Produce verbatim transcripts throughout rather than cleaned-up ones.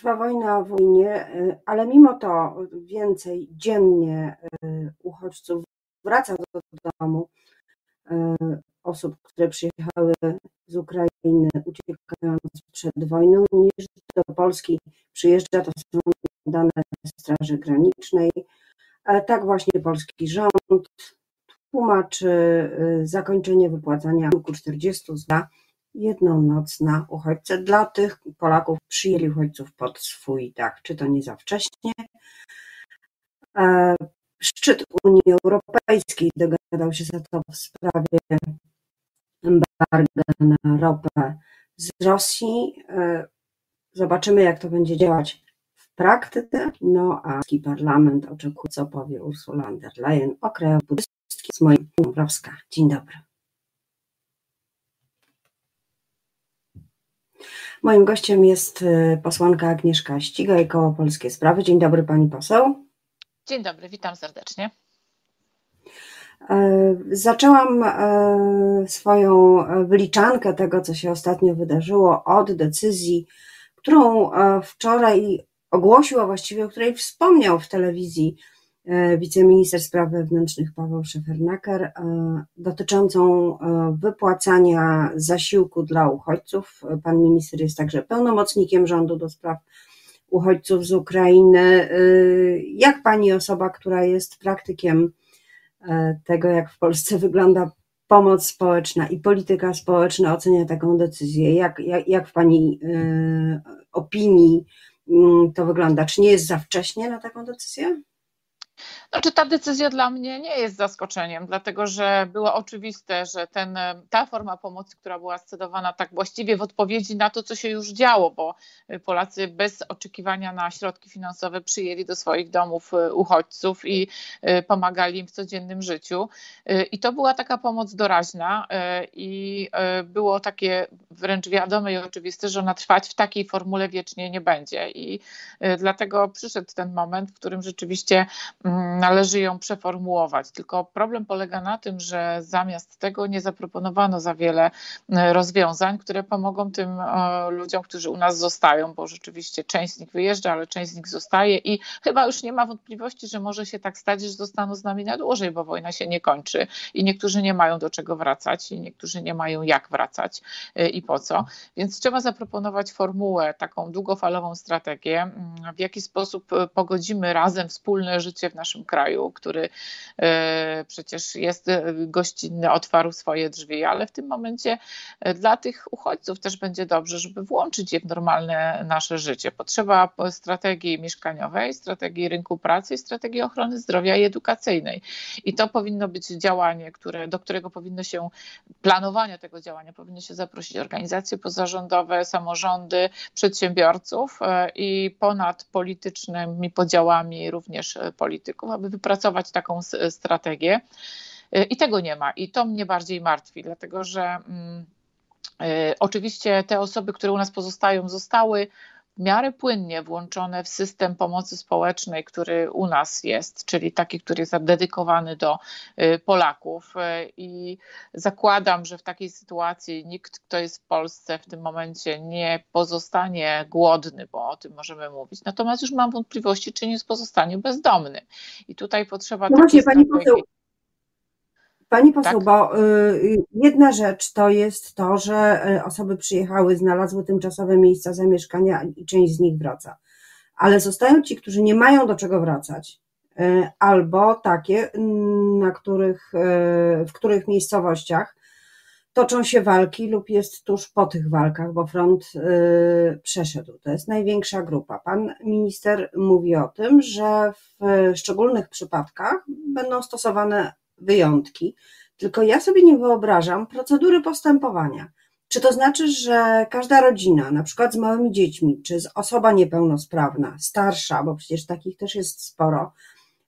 Trwa wojna w wojnie, ale mimo to więcej dziennie uchodźców wraca do domu, osób, które przyjechały z Ukrainy uciekając przed wojną, niż do Polski przyjeżdża. To są dane Straży Granicznej. Tak właśnie polski rząd tłumaczy zakończenie wypłacania czterdziestu za jedną noc na uchodźce dla tych Polaków, przyjęli uchodźców pod swój dach. Czy to nie za wcześnie? Szczyt Unii Europejskiej dogadał się za to w sprawie embarga na ropę z Rosji. Zobaczymy, jak to będzie działać w praktyce. No a parlament oczekuje, co powie Ursula von der Leyen o krajach buddyjskich. Z moim Dąbrowska. Dzień dobry. Moim gościem jest posłanka Agnieszka Ścigaj, koło Polskie Sprawy. Dzień dobry, pani poseł. Dzień dobry, witam serdecznie. Zaczęłam swoją wyliczankę tego, co się ostatnio wydarzyło, od decyzji, którą wczoraj ogłosił, a właściwie o której wspomniał w telewizji wiceminister spraw wewnętrznych Paweł Szefernaker, dotyczącą wypłacania zasiłku dla uchodźców. Pan minister jest także pełnomocnikiem rządu do spraw uchodźców z Ukrainy. Jak pani, osoba, która jest praktykiem tego, jak w Polsce wygląda pomoc społeczna i polityka społeczna, ocenia taką decyzję? Jak, jak, jak w pani opinii to wygląda? Czy nie jest za wcześnie na taką decyzję? Znaczy, ta decyzja dla mnie nie jest zaskoczeniem, dlatego że było oczywiste, że ten, ta forma pomocy, która była scedowana tak właściwie w odpowiedzi na to, co się już działo, bo Polacy bez oczekiwania na środki finansowe przyjęli do swoich domów uchodźców i pomagali im w codziennym życiu. I to była taka pomoc doraźna i było takie wręcz wiadome i oczywiste, że ona trwać w takiej formule wiecznie nie będzie. I dlatego przyszedł ten moment, w którym rzeczywiście należy ją przeformułować. Tylko problem polega na tym, że zamiast tego nie zaproponowano za wiele rozwiązań, które pomogą tym ludziom, którzy u nas zostają, bo rzeczywiście część z nich wyjeżdża, ale część z nich zostaje i chyba już nie ma wątpliwości, że może się tak stać, że zostaną z nami na dłużej, bo wojna się nie kończy i niektórzy nie mają do czego wracać i niektórzy nie mają jak wracać i po co. Więc trzeba zaproponować formułę, taką długofalową strategię, w jaki sposób pogodzimy razem wspólne życie w naszym kraju, który przecież jest gościnny, otwarł swoje drzwi, ale w tym momencie dla tych uchodźców też będzie dobrze, żeby włączyć je w normalne nasze życie. Potrzeba strategii mieszkaniowej, strategii rynku pracy i strategii ochrony zdrowia i edukacyjnej. I to powinno być działanie, które, do którego powinno się, planowania tego działania powinno się zaprosić organizacje pozarządowe, samorządy, przedsiębiorców i ponad politycznymi podziałami również polityków, aby wypracować taką strategię. I tego nie ma. I to mnie bardziej martwi, dlatego że mm, y, oczywiście te osoby, które u nas pozostają, zostały w miarę płynnie włączone w system pomocy społecznej, który u nas jest, czyli taki, który jest dedykowany do Polaków. I zakładam, że w takiej sytuacji nikt, kto jest w Polsce w tym momencie, nie pozostanie głodny, bo o tym możemy mówić. Natomiast już mam wątpliwości, czy nie pozostanie bezdomny. I tutaj potrzeba... No właśnie, pani poseł, pani poseł, tak? Bo y, jedna rzecz to jest to, że osoby przyjechały, znalazły tymczasowe miejsca zamieszkania i część z nich wraca. Ale zostają ci, którzy nie mają do czego wracać, y, albo takie, na których, y, w których miejscowościach toczą się walki lub jest tuż po tych walkach, bo front y, przeszedł. To jest największa grupa. Pan minister mówi o tym, że w szczególnych przypadkach będą stosowane wyjątki, tylko ja sobie nie wyobrażam procedury postępowania. Czy to znaczy, że każda rodzina, na przykład z małymi dziećmi, czy z osoba niepełnosprawna, starsza, bo przecież takich też jest sporo,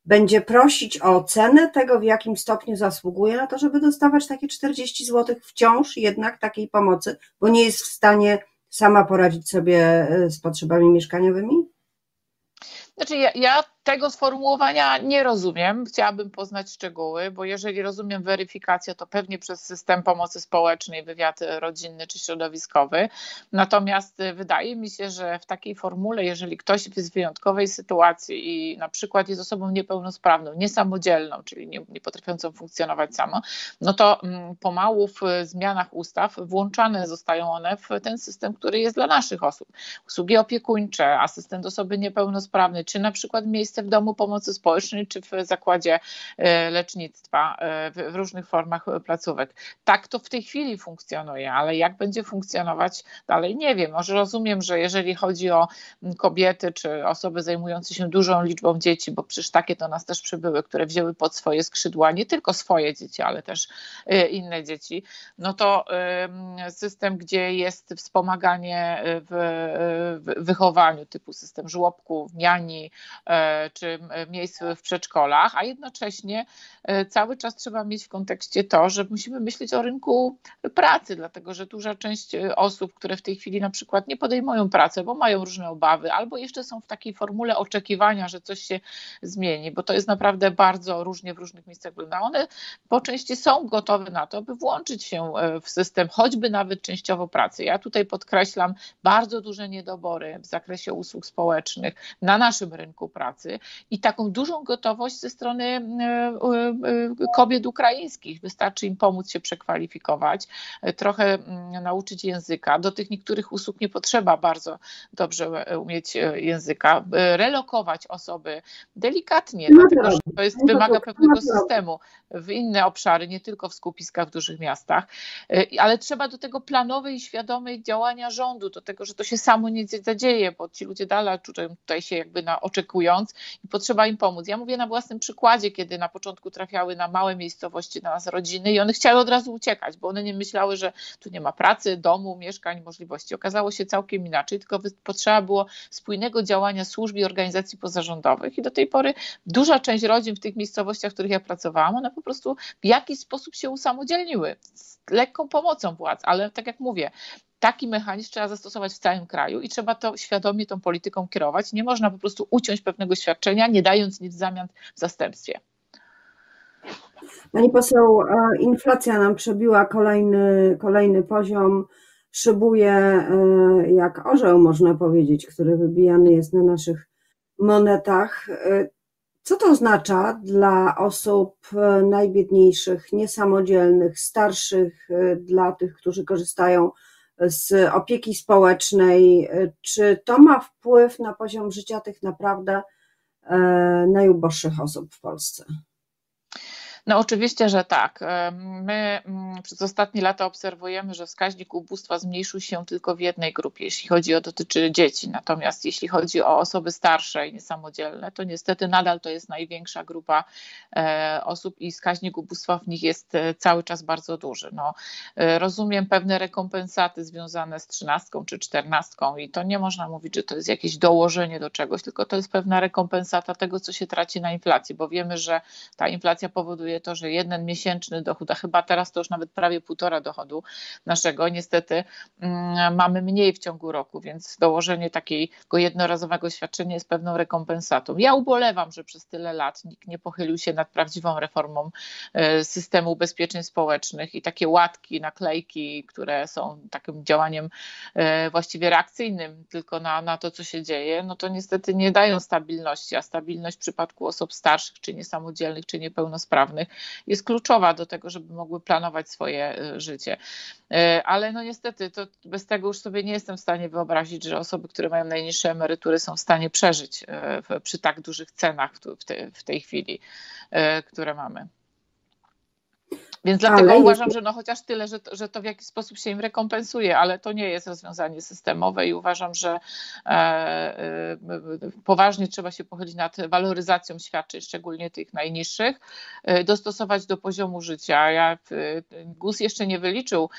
będzie prosić o ocenę tego, w jakim stopniu zasługuje na to, żeby dostawać takie czterdzieści złotych wciąż jednak takiej pomocy, bo nie jest w stanie sama poradzić sobie z potrzebami mieszkaniowymi? Znaczy ja, ja Tego sformułowania nie rozumiem. Chciałabym poznać szczegóły, bo jeżeli rozumiem weryfikację, to pewnie przez system pomocy społecznej, wywiad rodzinny czy środowiskowy. Natomiast wydaje mi się, że w takiej formule, jeżeli ktoś jest w wyjątkowej sytuacji i na przykład jest osobą niepełnosprawną, niesamodzielną, czyli nie, nie potrafiącą funkcjonować samo, no to pomału w zmianach ustaw włączane zostają one w ten system, który jest dla naszych osób. Usługi opiekuńcze, asystent osoby niepełnosprawnej, czy na przykład miejsce w domu pomocy społecznej czy w zakładzie lecznictwa, w różnych formach placówek. Tak to w tej chwili funkcjonuje, ale jak będzie funkcjonować dalej, nie wiem. Może rozumiem, że jeżeli chodzi o kobiety czy osoby zajmujące się dużą liczbą dzieci, bo przecież takie to nas też przybyły, które wzięły pod swoje skrzydła nie tylko swoje dzieci, ale też inne dzieci, no to system, gdzie jest wspomaganie w wychowaniu typu system żłobków, niani, czy miejsc w przedszkolach, a jednocześnie cały czas trzeba mieć w kontekście to, że musimy myśleć o rynku pracy, dlatego że duża część osób, które w tej chwili na przykład nie podejmują pracy, bo mają różne obawy, albo jeszcze są w takiej formule oczekiwania, że coś się zmieni, bo to jest naprawdę bardzo różnie w różnych miejscach wygląda. One po części są gotowe na to, by włączyć się w system, choćby nawet częściowo pracy. Ja tutaj podkreślam bardzo duże niedobory w zakresie usług społecznych na naszym rynku pracy. Pracy i taką dużą gotowość ze strony kobiet ukraińskich. Wystarczy im pomóc się przekwalifikować, trochę nauczyć języka. Do tych niektórych usług nie potrzeba bardzo dobrze umieć języka. Relokować osoby delikatnie, dlatego że to jest, wymaga pewnego systemu w inne obszary, nie tylko w skupiskach w dużych miastach, ale trzeba do tego planowej i świadomej działania rządu, do tego, że to się samo nie zadzieje, bo ci ludzie dalej czują tutaj się jakby na oczekują i potrzeba im pomóc. Ja mówię na własnym przykładzie, kiedy na początku trafiały na małe miejscowości, na nas rodziny i one chciały od razu uciekać, bo one nie myślały, że tu nie ma pracy, domu, mieszkań, możliwości. Okazało się całkiem inaczej, tylko potrzeba było spójnego działania służb i organizacji pozarządowych i do tej pory duża część rodzin w tych miejscowościach, w których ja pracowałam, one po prostu w jakiś sposób się usamodzielniły, z lekką pomocą władz, ale tak jak mówię, taki mechanizm trzeba zastosować w całym kraju i trzeba to świadomie tą polityką kierować. Nie można po prostu uciąć pewnego świadczenia, nie dając nic w zamian w zastępstwie. Pani poseł, inflacja nam przebiła kolejny, kolejny poziom. Szybuje jak orzeł, można powiedzieć, który wybijany jest na naszych monetach. Co to oznacza dla osób najbiedniejszych, niesamodzielnych, starszych, dla tych, którzy korzystają z opieki społecznej? Czy to ma wpływ na poziom życia tych naprawdę najuboższych osób w Polsce? No oczywiście, że tak. My przez ostatnie lata obserwujemy, że wskaźnik ubóstwa zmniejszył się tylko w jednej grupie, jeśli chodzi o dotyczy dzieci. Natomiast jeśli chodzi o osoby starsze i niesamodzielne, to niestety nadal to jest największa grupa osób i wskaźnik ubóstwa w nich jest cały czas bardzo duży. No, rozumiem pewne rekompensaty związane z trzynastką czy czternastką i to nie można mówić, że to jest jakieś dołożenie do czegoś, tylko to jest pewna rekompensata tego, co się traci na inflacji, bo wiemy, że ta inflacja powoduje to, że jeden miesięczny dochód, a chyba teraz to już nawet prawie półtora dochodu naszego, niestety mm, mamy mniej w ciągu roku, więc dołożenie takiego jednorazowego świadczenia jest pewną rekompensatą. Ja ubolewam, że przez tyle lat nikt nie pochylił się nad prawdziwą reformą y, systemu ubezpieczeń społecznych i takie łatki, naklejki, które są takim działaniem y, właściwie reakcyjnym tylko na, na to, co się dzieje, no to niestety nie dają stabilności, a stabilność w przypadku osób starszych, czy niesamodzielnych, czy niepełnosprawnych jest kluczowa do tego, żeby mogły planować swoje życie. Ale no niestety, to bez tego już sobie nie jestem w stanie wyobrazić, że osoby, które mają najniższe emerytury, są w stanie przeżyć w, przy tak dużych cenach w, te, w tej chwili, które mamy. Więc dlatego ale uważam, że no chociaż tyle, że to, że to w jakiś sposób się im rekompensuje, ale to nie jest rozwiązanie systemowe i uważam, że e, e, poważnie trzeba się pochylić nad waloryzacją świadczeń, szczególnie tych najniższych, e, dostosować do poziomu życia. Ja, e, G U S jeszcze nie wyliczył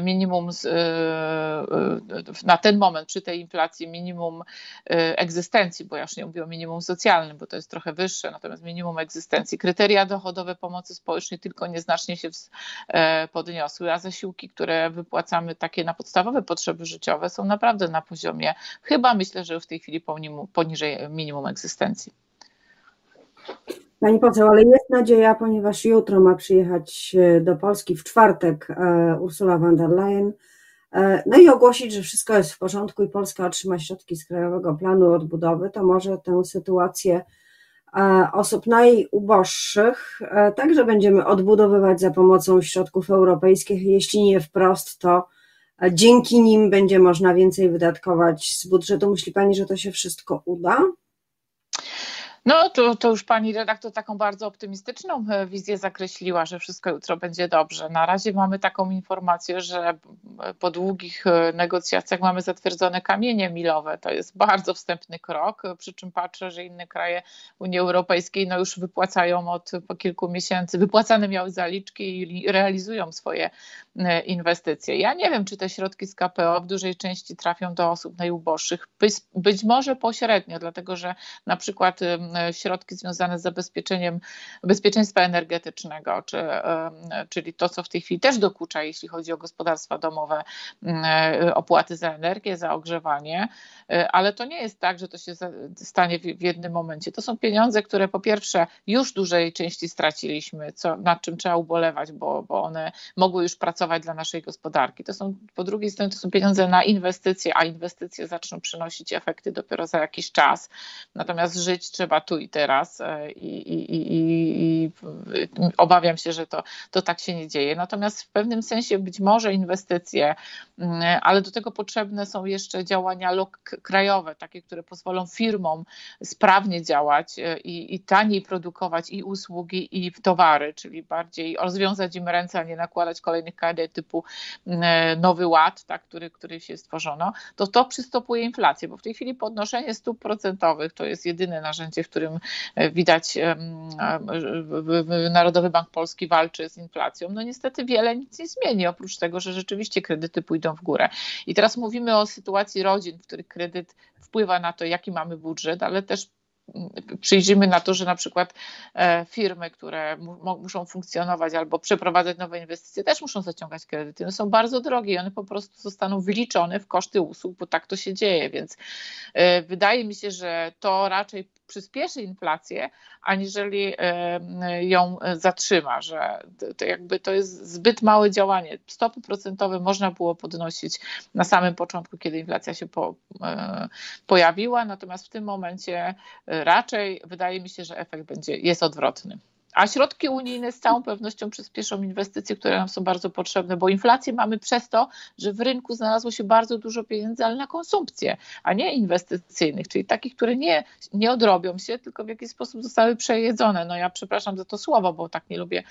minimum z, e, e, na ten moment przy tej inflacji minimum e, egzystencji, bo ja już nie mówię o minimum socjalnym, bo to jest trochę wyższe, natomiast minimum egzystencji. Kryteria dochodowe pomocy społecznej tylko nieznacznie się podniosły, a zasiłki, które wypłacamy takie na podstawowe potrzeby życiowe, są naprawdę na poziomie, chyba myślę, że w tej chwili poniżej minimum egzystencji. Pani poseł, ale jest nadzieja, ponieważ jutro ma przyjechać do Polski w czwartek Ursula von der Leyen, no i ogłosić, że wszystko jest w porządku i Polska otrzyma środki z Krajowego Planu Odbudowy, to może tę sytuację osób najuboższych także będziemy odbudowywać za pomocą środków europejskich. Jeśli nie wprost, to dzięki nim będzie można więcej wydatkować z budżetu. Myśli Pani, że to się wszystko uda? No to, to już pani redaktor taką bardzo optymistyczną wizję zakreśliła, że wszystko jutro będzie dobrze. Na razie mamy taką informację, że po długich negocjacjach mamy zatwierdzone kamienie milowe. To jest bardzo wstępny krok, przy czym patrzę, że inne kraje Unii Europejskiej no już wypłacają od po kilku miesięcy, wypłacane miały zaliczki i realizują swoje inwestycje. Ja nie wiem, czy te środki z K P O w dużej części trafią do osób najuboższych. Być, być może pośrednio, dlatego że na przykład środki związane z zabezpieczeniem bezpieczeństwa energetycznego, czy, czyli to, co w tej chwili też dokucza, jeśli chodzi o gospodarstwa domowe, opłaty za energię, za ogrzewanie, ale to nie jest tak, że to się stanie w jednym momencie. To są pieniądze, które po pierwsze już dużej części straciliśmy, co, nad czym trzeba ubolewać, bo, bo one mogły już pracować dla naszej gospodarki. To są, po drugiej stronie to są pieniądze na inwestycje, a inwestycje zaczną przynosić efekty dopiero za jakiś czas. Natomiast żyć trzeba tu i teraz i, i, i, i obawiam się, że to, to tak się nie dzieje. Natomiast w pewnym sensie być może inwestycje, ale do tego potrzebne są jeszcze działania krajowe, takie, które pozwolą firmom sprawnie działać i, i taniej produkować i usługi, i towary, czyli bardziej rozwiązać im ręce, a nie nakładać kolejnych kader typu Nowy Ład, tak, który, który się stworzono, to to przystopuje inflację, bo w tej chwili podnoszenie stóp procentowych to jest jedyne narzędzie, w którym widać Narodowy Bank Polski walczy z inflacją, no niestety wiele nic nie zmieni, oprócz tego, że rzeczywiście kredyty pójdą w górę. I teraz mówimy o sytuacji rodzin, w których kredyt wpływa na to, jaki mamy budżet, ale też przyjrzymy na to, że na przykład firmy, które muszą funkcjonować albo przeprowadzać nowe inwestycje, też muszą zaciągać kredyty. One są bardzo drogie i one po prostu zostaną wyliczone w koszty usług, bo tak to się dzieje, więc wydaje mi się, że to raczej przyspieszy inflację, aniżeli ją zatrzyma, że to jakby to jest zbyt małe działanie. Stopy procentowe można było podnosić na samym początku, kiedy inflacja się po, pojawiła, natomiast w tym momencie raczej wydaje mi się, że efekt będzie, jest odwrotny. A środki unijne z całą pewnością przyspieszą inwestycje, które nam są bardzo potrzebne, bo inflację mamy przez to, że w rynku znalazło się bardzo dużo pieniędzy, ale na konsumpcję, a nie inwestycyjnych, czyli takich, które nie, nie odrobią się, tylko w jakiś sposób zostały przejedzone. No ja przepraszam za to słowo, bo tak nie lubię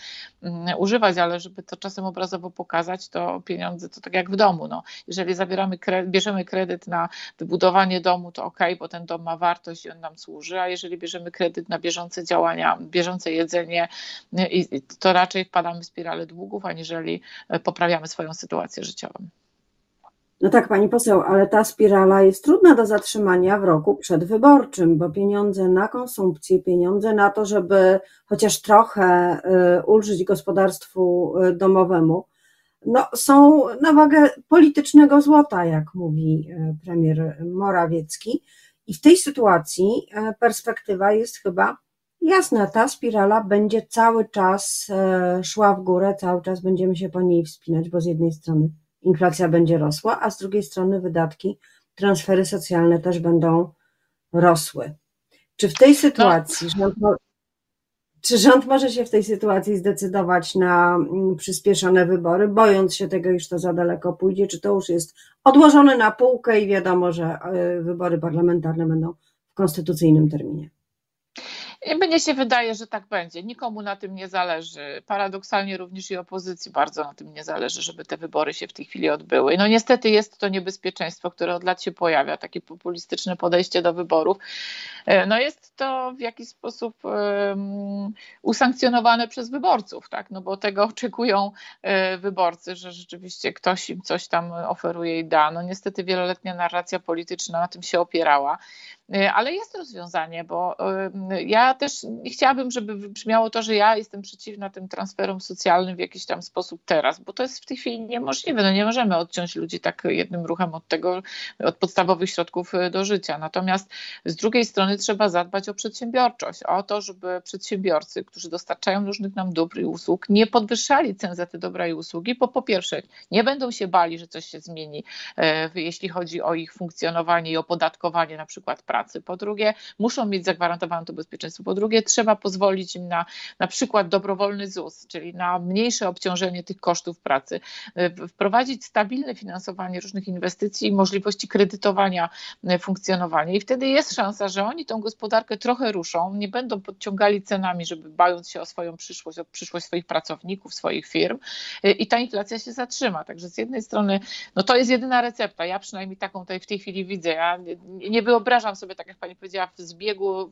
używać, ale żeby to czasem obrazowo pokazać, to pieniądze to tak jak w domu. No, jeżeli zabieramy kre, bierzemy kredyt na wybudowanie domu, to okej, bo ten dom ma wartość i on nam służy, a jeżeli bierzemy kredyt na bieżące działania, bieżące jedzenie, Nie, i to raczej wpadamy w spiralę długów, aniżeli poprawiamy swoją sytuację życiową. No tak, pani poseł, ale ta spirala jest trudna do zatrzymania w roku przedwyborczym, bo pieniądze na konsumpcję, pieniądze na to, żeby chociaż trochę ulżyć gospodarstwu domowemu, no są na wagę politycznego złota, jak mówi premier Morawiecki. I w tej sytuacji perspektywa jest chyba jasna, ta spirala będzie cały czas szła w górę, cały czas będziemy się po niej wspinać, bo z jednej strony inflacja będzie rosła, a z drugiej strony wydatki, transfery socjalne też będą rosły. Czy w tej sytuacji, no. rząd, czy rząd może się w tej sytuacji zdecydować na przyspieszone wybory, bojąc się tego, iż to za daleko pójdzie, czy to już jest odłożone na półkę i wiadomo, że wybory parlamentarne będą w konstytucyjnym terminie? I mnie się wydaje, że tak będzie. Nikomu na tym nie zależy. Paradoksalnie również i opozycji bardzo na tym nie zależy, żeby te wybory się w tej chwili odbyły. No niestety jest to niebezpieczeństwo, które od lat się pojawia, takie populistyczne podejście do wyborów. No jest to w jakiś sposób um, usankcjonowane przez wyborców, tak? No bo tego oczekują wyborcy, że rzeczywiście ktoś im coś tam oferuje i da. No niestety wieloletnia narracja polityczna na tym się opierała. Ale jest rozwiązanie, bo ja też nie chciałabym, żeby wybrzmiało to, że ja jestem przeciwna tym transferom socjalnym w jakiś tam sposób teraz, bo to jest w tej chwili niemożliwe. No nie możemy odciąć ludzi tak jednym ruchem od tego, od podstawowych środków do życia. Natomiast z drugiej strony trzeba zadbać o przedsiębiorczość, o to, żeby przedsiębiorcy, którzy dostarczają różnych nam dóbr i usług, nie podwyższali cen za te dobra i usługi, bo po pierwsze nie będą się bali, że coś się zmieni, jeśli chodzi o ich funkcjonowanie i opodatkowanie na przykład pracy. Po drugie, muszą mieć zagwarantowane to bezpieczeństwo. Po drugie, trzeba pozwolić im na na przykład dobrowolny ZUS, czyli na mniejsze obciążenie tych kosztów pracy. Wprowadzić stabilne finansowanie różnych inwestycji i możliwości kredytowania funkcjonowania. I wtedy jest szansa, że oni tą gospodarkę trochę ruszą, nie będą podciągali cenami, żeby bając się o swoją przyszłość, o przyszłość swoich pracowników, swoich firm i ta inflacja się zatrzyma. Także z jednej strony, no to jest jedyna recepta. Ja przynajmniej taką tutaj w tej chwili widzę. Ja nie wyobrażam sobie, tak jak pani powiedziała, w zbiegu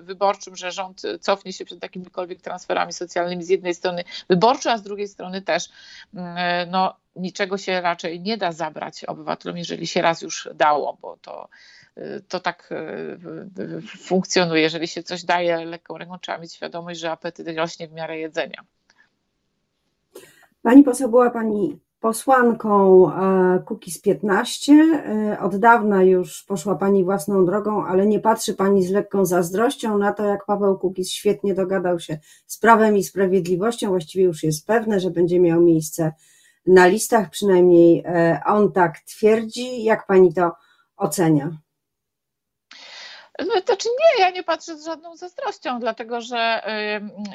wyborczym, że rząd cofnie się przed jakimikolwiek transferami socjalnymi z jednej strony wyborczo, a z drugiej strony też no, niczego się raczej nie da zabrać obywatelom, jeżeli się raz już dało, bo to, to tak funkcjonuje. Jeżeli się coś daje lekką ręką, trzeba mieć świadomość, że apetyt rośnie w miarę jedzenia. Pani poseł, była pani posłanką Kukiz piętnaście, od dawna już poszła pani własną drogą, ale nie patrzy pani z lekką zazdrością na to, jak Paweł Kukiz świetnie dogadał się z Prawem i Sprawiedliwością. Właściwie już jest pewne, że będzie miał miejsce na listach, przynajmniej on tak twierdzi. Jak pani to ocenia? To czy nie, ja nie patrzę z żadną zazdrością, dlatego że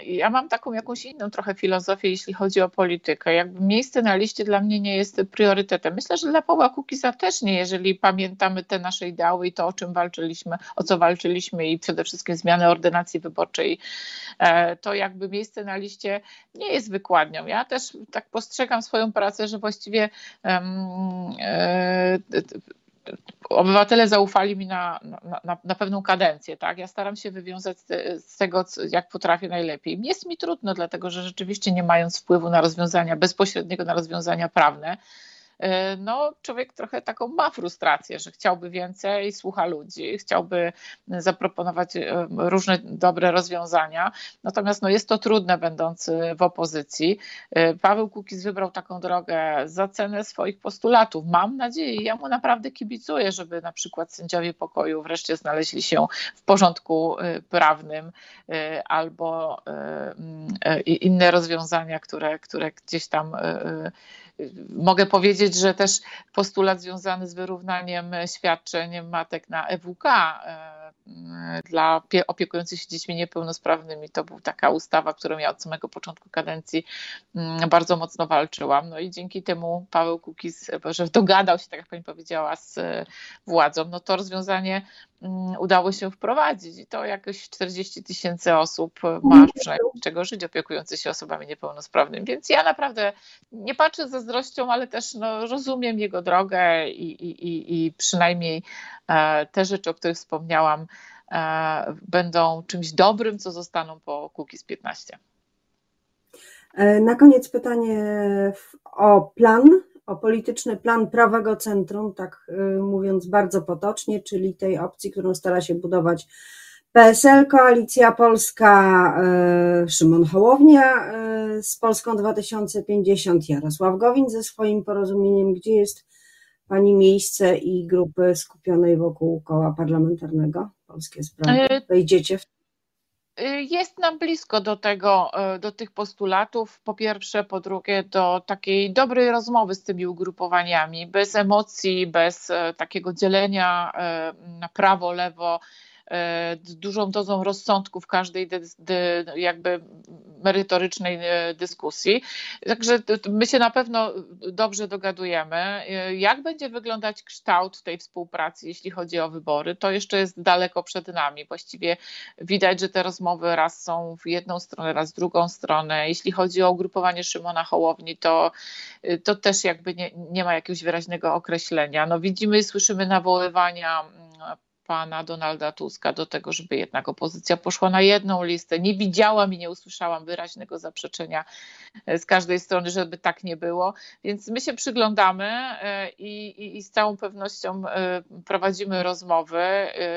ja mam taką jakąś inną trochę filozofię, jeśli chodzi o politykę. Jakby miejsce na liście dla mnie nie jest priorytetem. Myślę, że dla Pawła Kukiza też nie, jeżeli pamiętamy te nasze ideały i to, o czym walczyliśmy, o co walczyliśmy i przede wszystkim zmianę ordynacji wyborczej, to jakby miejsce na liście nie jest wykładnią. Ja też tak postrzegam swoją pracę, że właściwie um, e, obywatele zaufali mi na, na, na, na pewną kadencję, tak? Ja staram się wywiązać te, z tego, co, jak potrafię najlepiej. Jest mi trudno, dlatego że rzeczywiście nie mając wpływu na rozwiązania, bezpośredniego na rozwiązania prawne, no człowiek trochę taką ma frustrację, że chciałby więcej, słucha ludzi, chciałby zaproponować różne dobre rozwiązania, natomiast no, jest to trudne będąc w opozycji. Paweł Kukiz wybrał taką drogę za cenę swoich postulatów. Mam nadzieję, ja mu naprawdę kibicuję, żeby na przykład sędziowie pokoju wreszcie znaleźli się w porządku prawnym albo inne rozwiązania, które, które gdzieś tam mogę powiedzieć, że też postulat związany z wyrównaniem świadczeń matek na E W K dla opiekujących się dziećmi niepełnosprawnymi. To była taka ustawa, którą ja od samego początku kadencji bardzo mocno walczyłam. No i dzięki temu Paweł Kukiz, że dogadał się, tak jak pani powiedziała, z władzą, no to rozwiązanie udało się wprowadzić i to jakieś czterdzieści tysięcy osób ma przynajmniej z czego żyć opiekujący się osobami niepełnosprawnymi. Więc ja naprawdę nie patrzę z zazdrością, ale też no, rozumiem jego drogę i, i, i przynajmniej te rzeczy, o których wspomniałam, będą czymś dobrym, co zostaną po Kukiz piętnaście. Na koniec pytanie o plan, o polityczny plan prawego centrum, tak mówiąc bardzo potocznie, czyli tej opcji, którą stara się budować P S L, Koalicja Polska, Szymon Hołownia z Polską dwa tysiące pięćdziesiąt, Jarosław Gowin ze swoim porozumieniem. Gdzie jest pani miejsce i grupy skupionej wokół koła parlamentarnego Polskie Sprawy? Wejdziecie w Jest nam blisko do tego, do tych postulatów, po pierwsze, po drugie do takiej dobrej rozmowy z tymi ugrupowaniami, bez emocji, bez takiego dzielenia na prawo, lewo, z dużą dozą rozsądku w każdej dy, dy, jakby merytorycznej dyskusji. Także my się na pewno dobrze dogadujemy. Jak będzie wyglądać kształt tej współpracy, jeśli chodzi o wybory, to jeszcze jest daleko przed nami. Właściwie widać, że te rozmowy raz są w jedną stronę, raz w drugą stronę. Jeśli chodzi o ugrupowanie Szymona Hołowni, to, to też jakby nie, nie ma jakiegoś wyraźnego określenia. No widzimy i słyszymy nawoływania pana Donalda Tuska do tego, żeby jednak opozycja poszła na jedną listę. Nie widziałam i nie usłyszałam wyraźnego zaprzeczenia z każdej strony, żeby tak nie było. Więc my się przyglądamy i, i, i z całą pewnością prowadzimy rozmowy.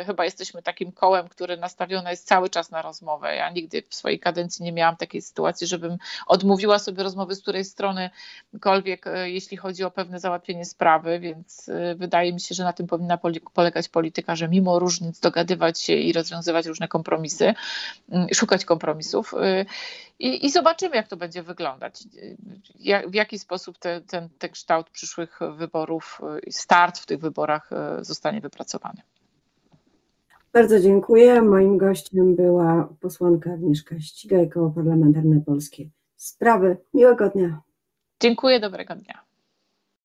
Chyba jesteśmy takim kołem, które nastawione jest cały czas na rozmowę. Ja nigdy w swojej kadencji nie miałam takiej sytuacji, żebym odmówiła sobie rozmowy z której stronykolwiek, jeśli chodzi o pewne załatwienie sprawy, więc wydaje mi się, że na tym powinna polegać polityka, że mimo różnic dogadywać się i rozwiązywać różne kompromisy, szukać kompromisów i, i zobaczymy, jak to będzie wyglądać, jak, w jaki sposób te, ten, ten kształt przyszłych wyborów, start w tych wyborach zostanie wypracowany. Bardzo dziękuję. Moim gościem była posłanka Agnieszka Ścigaj, Koło Parlamentarne Polskie Sprawy. Miłego dnia. Dziękuję, dobrego dnia.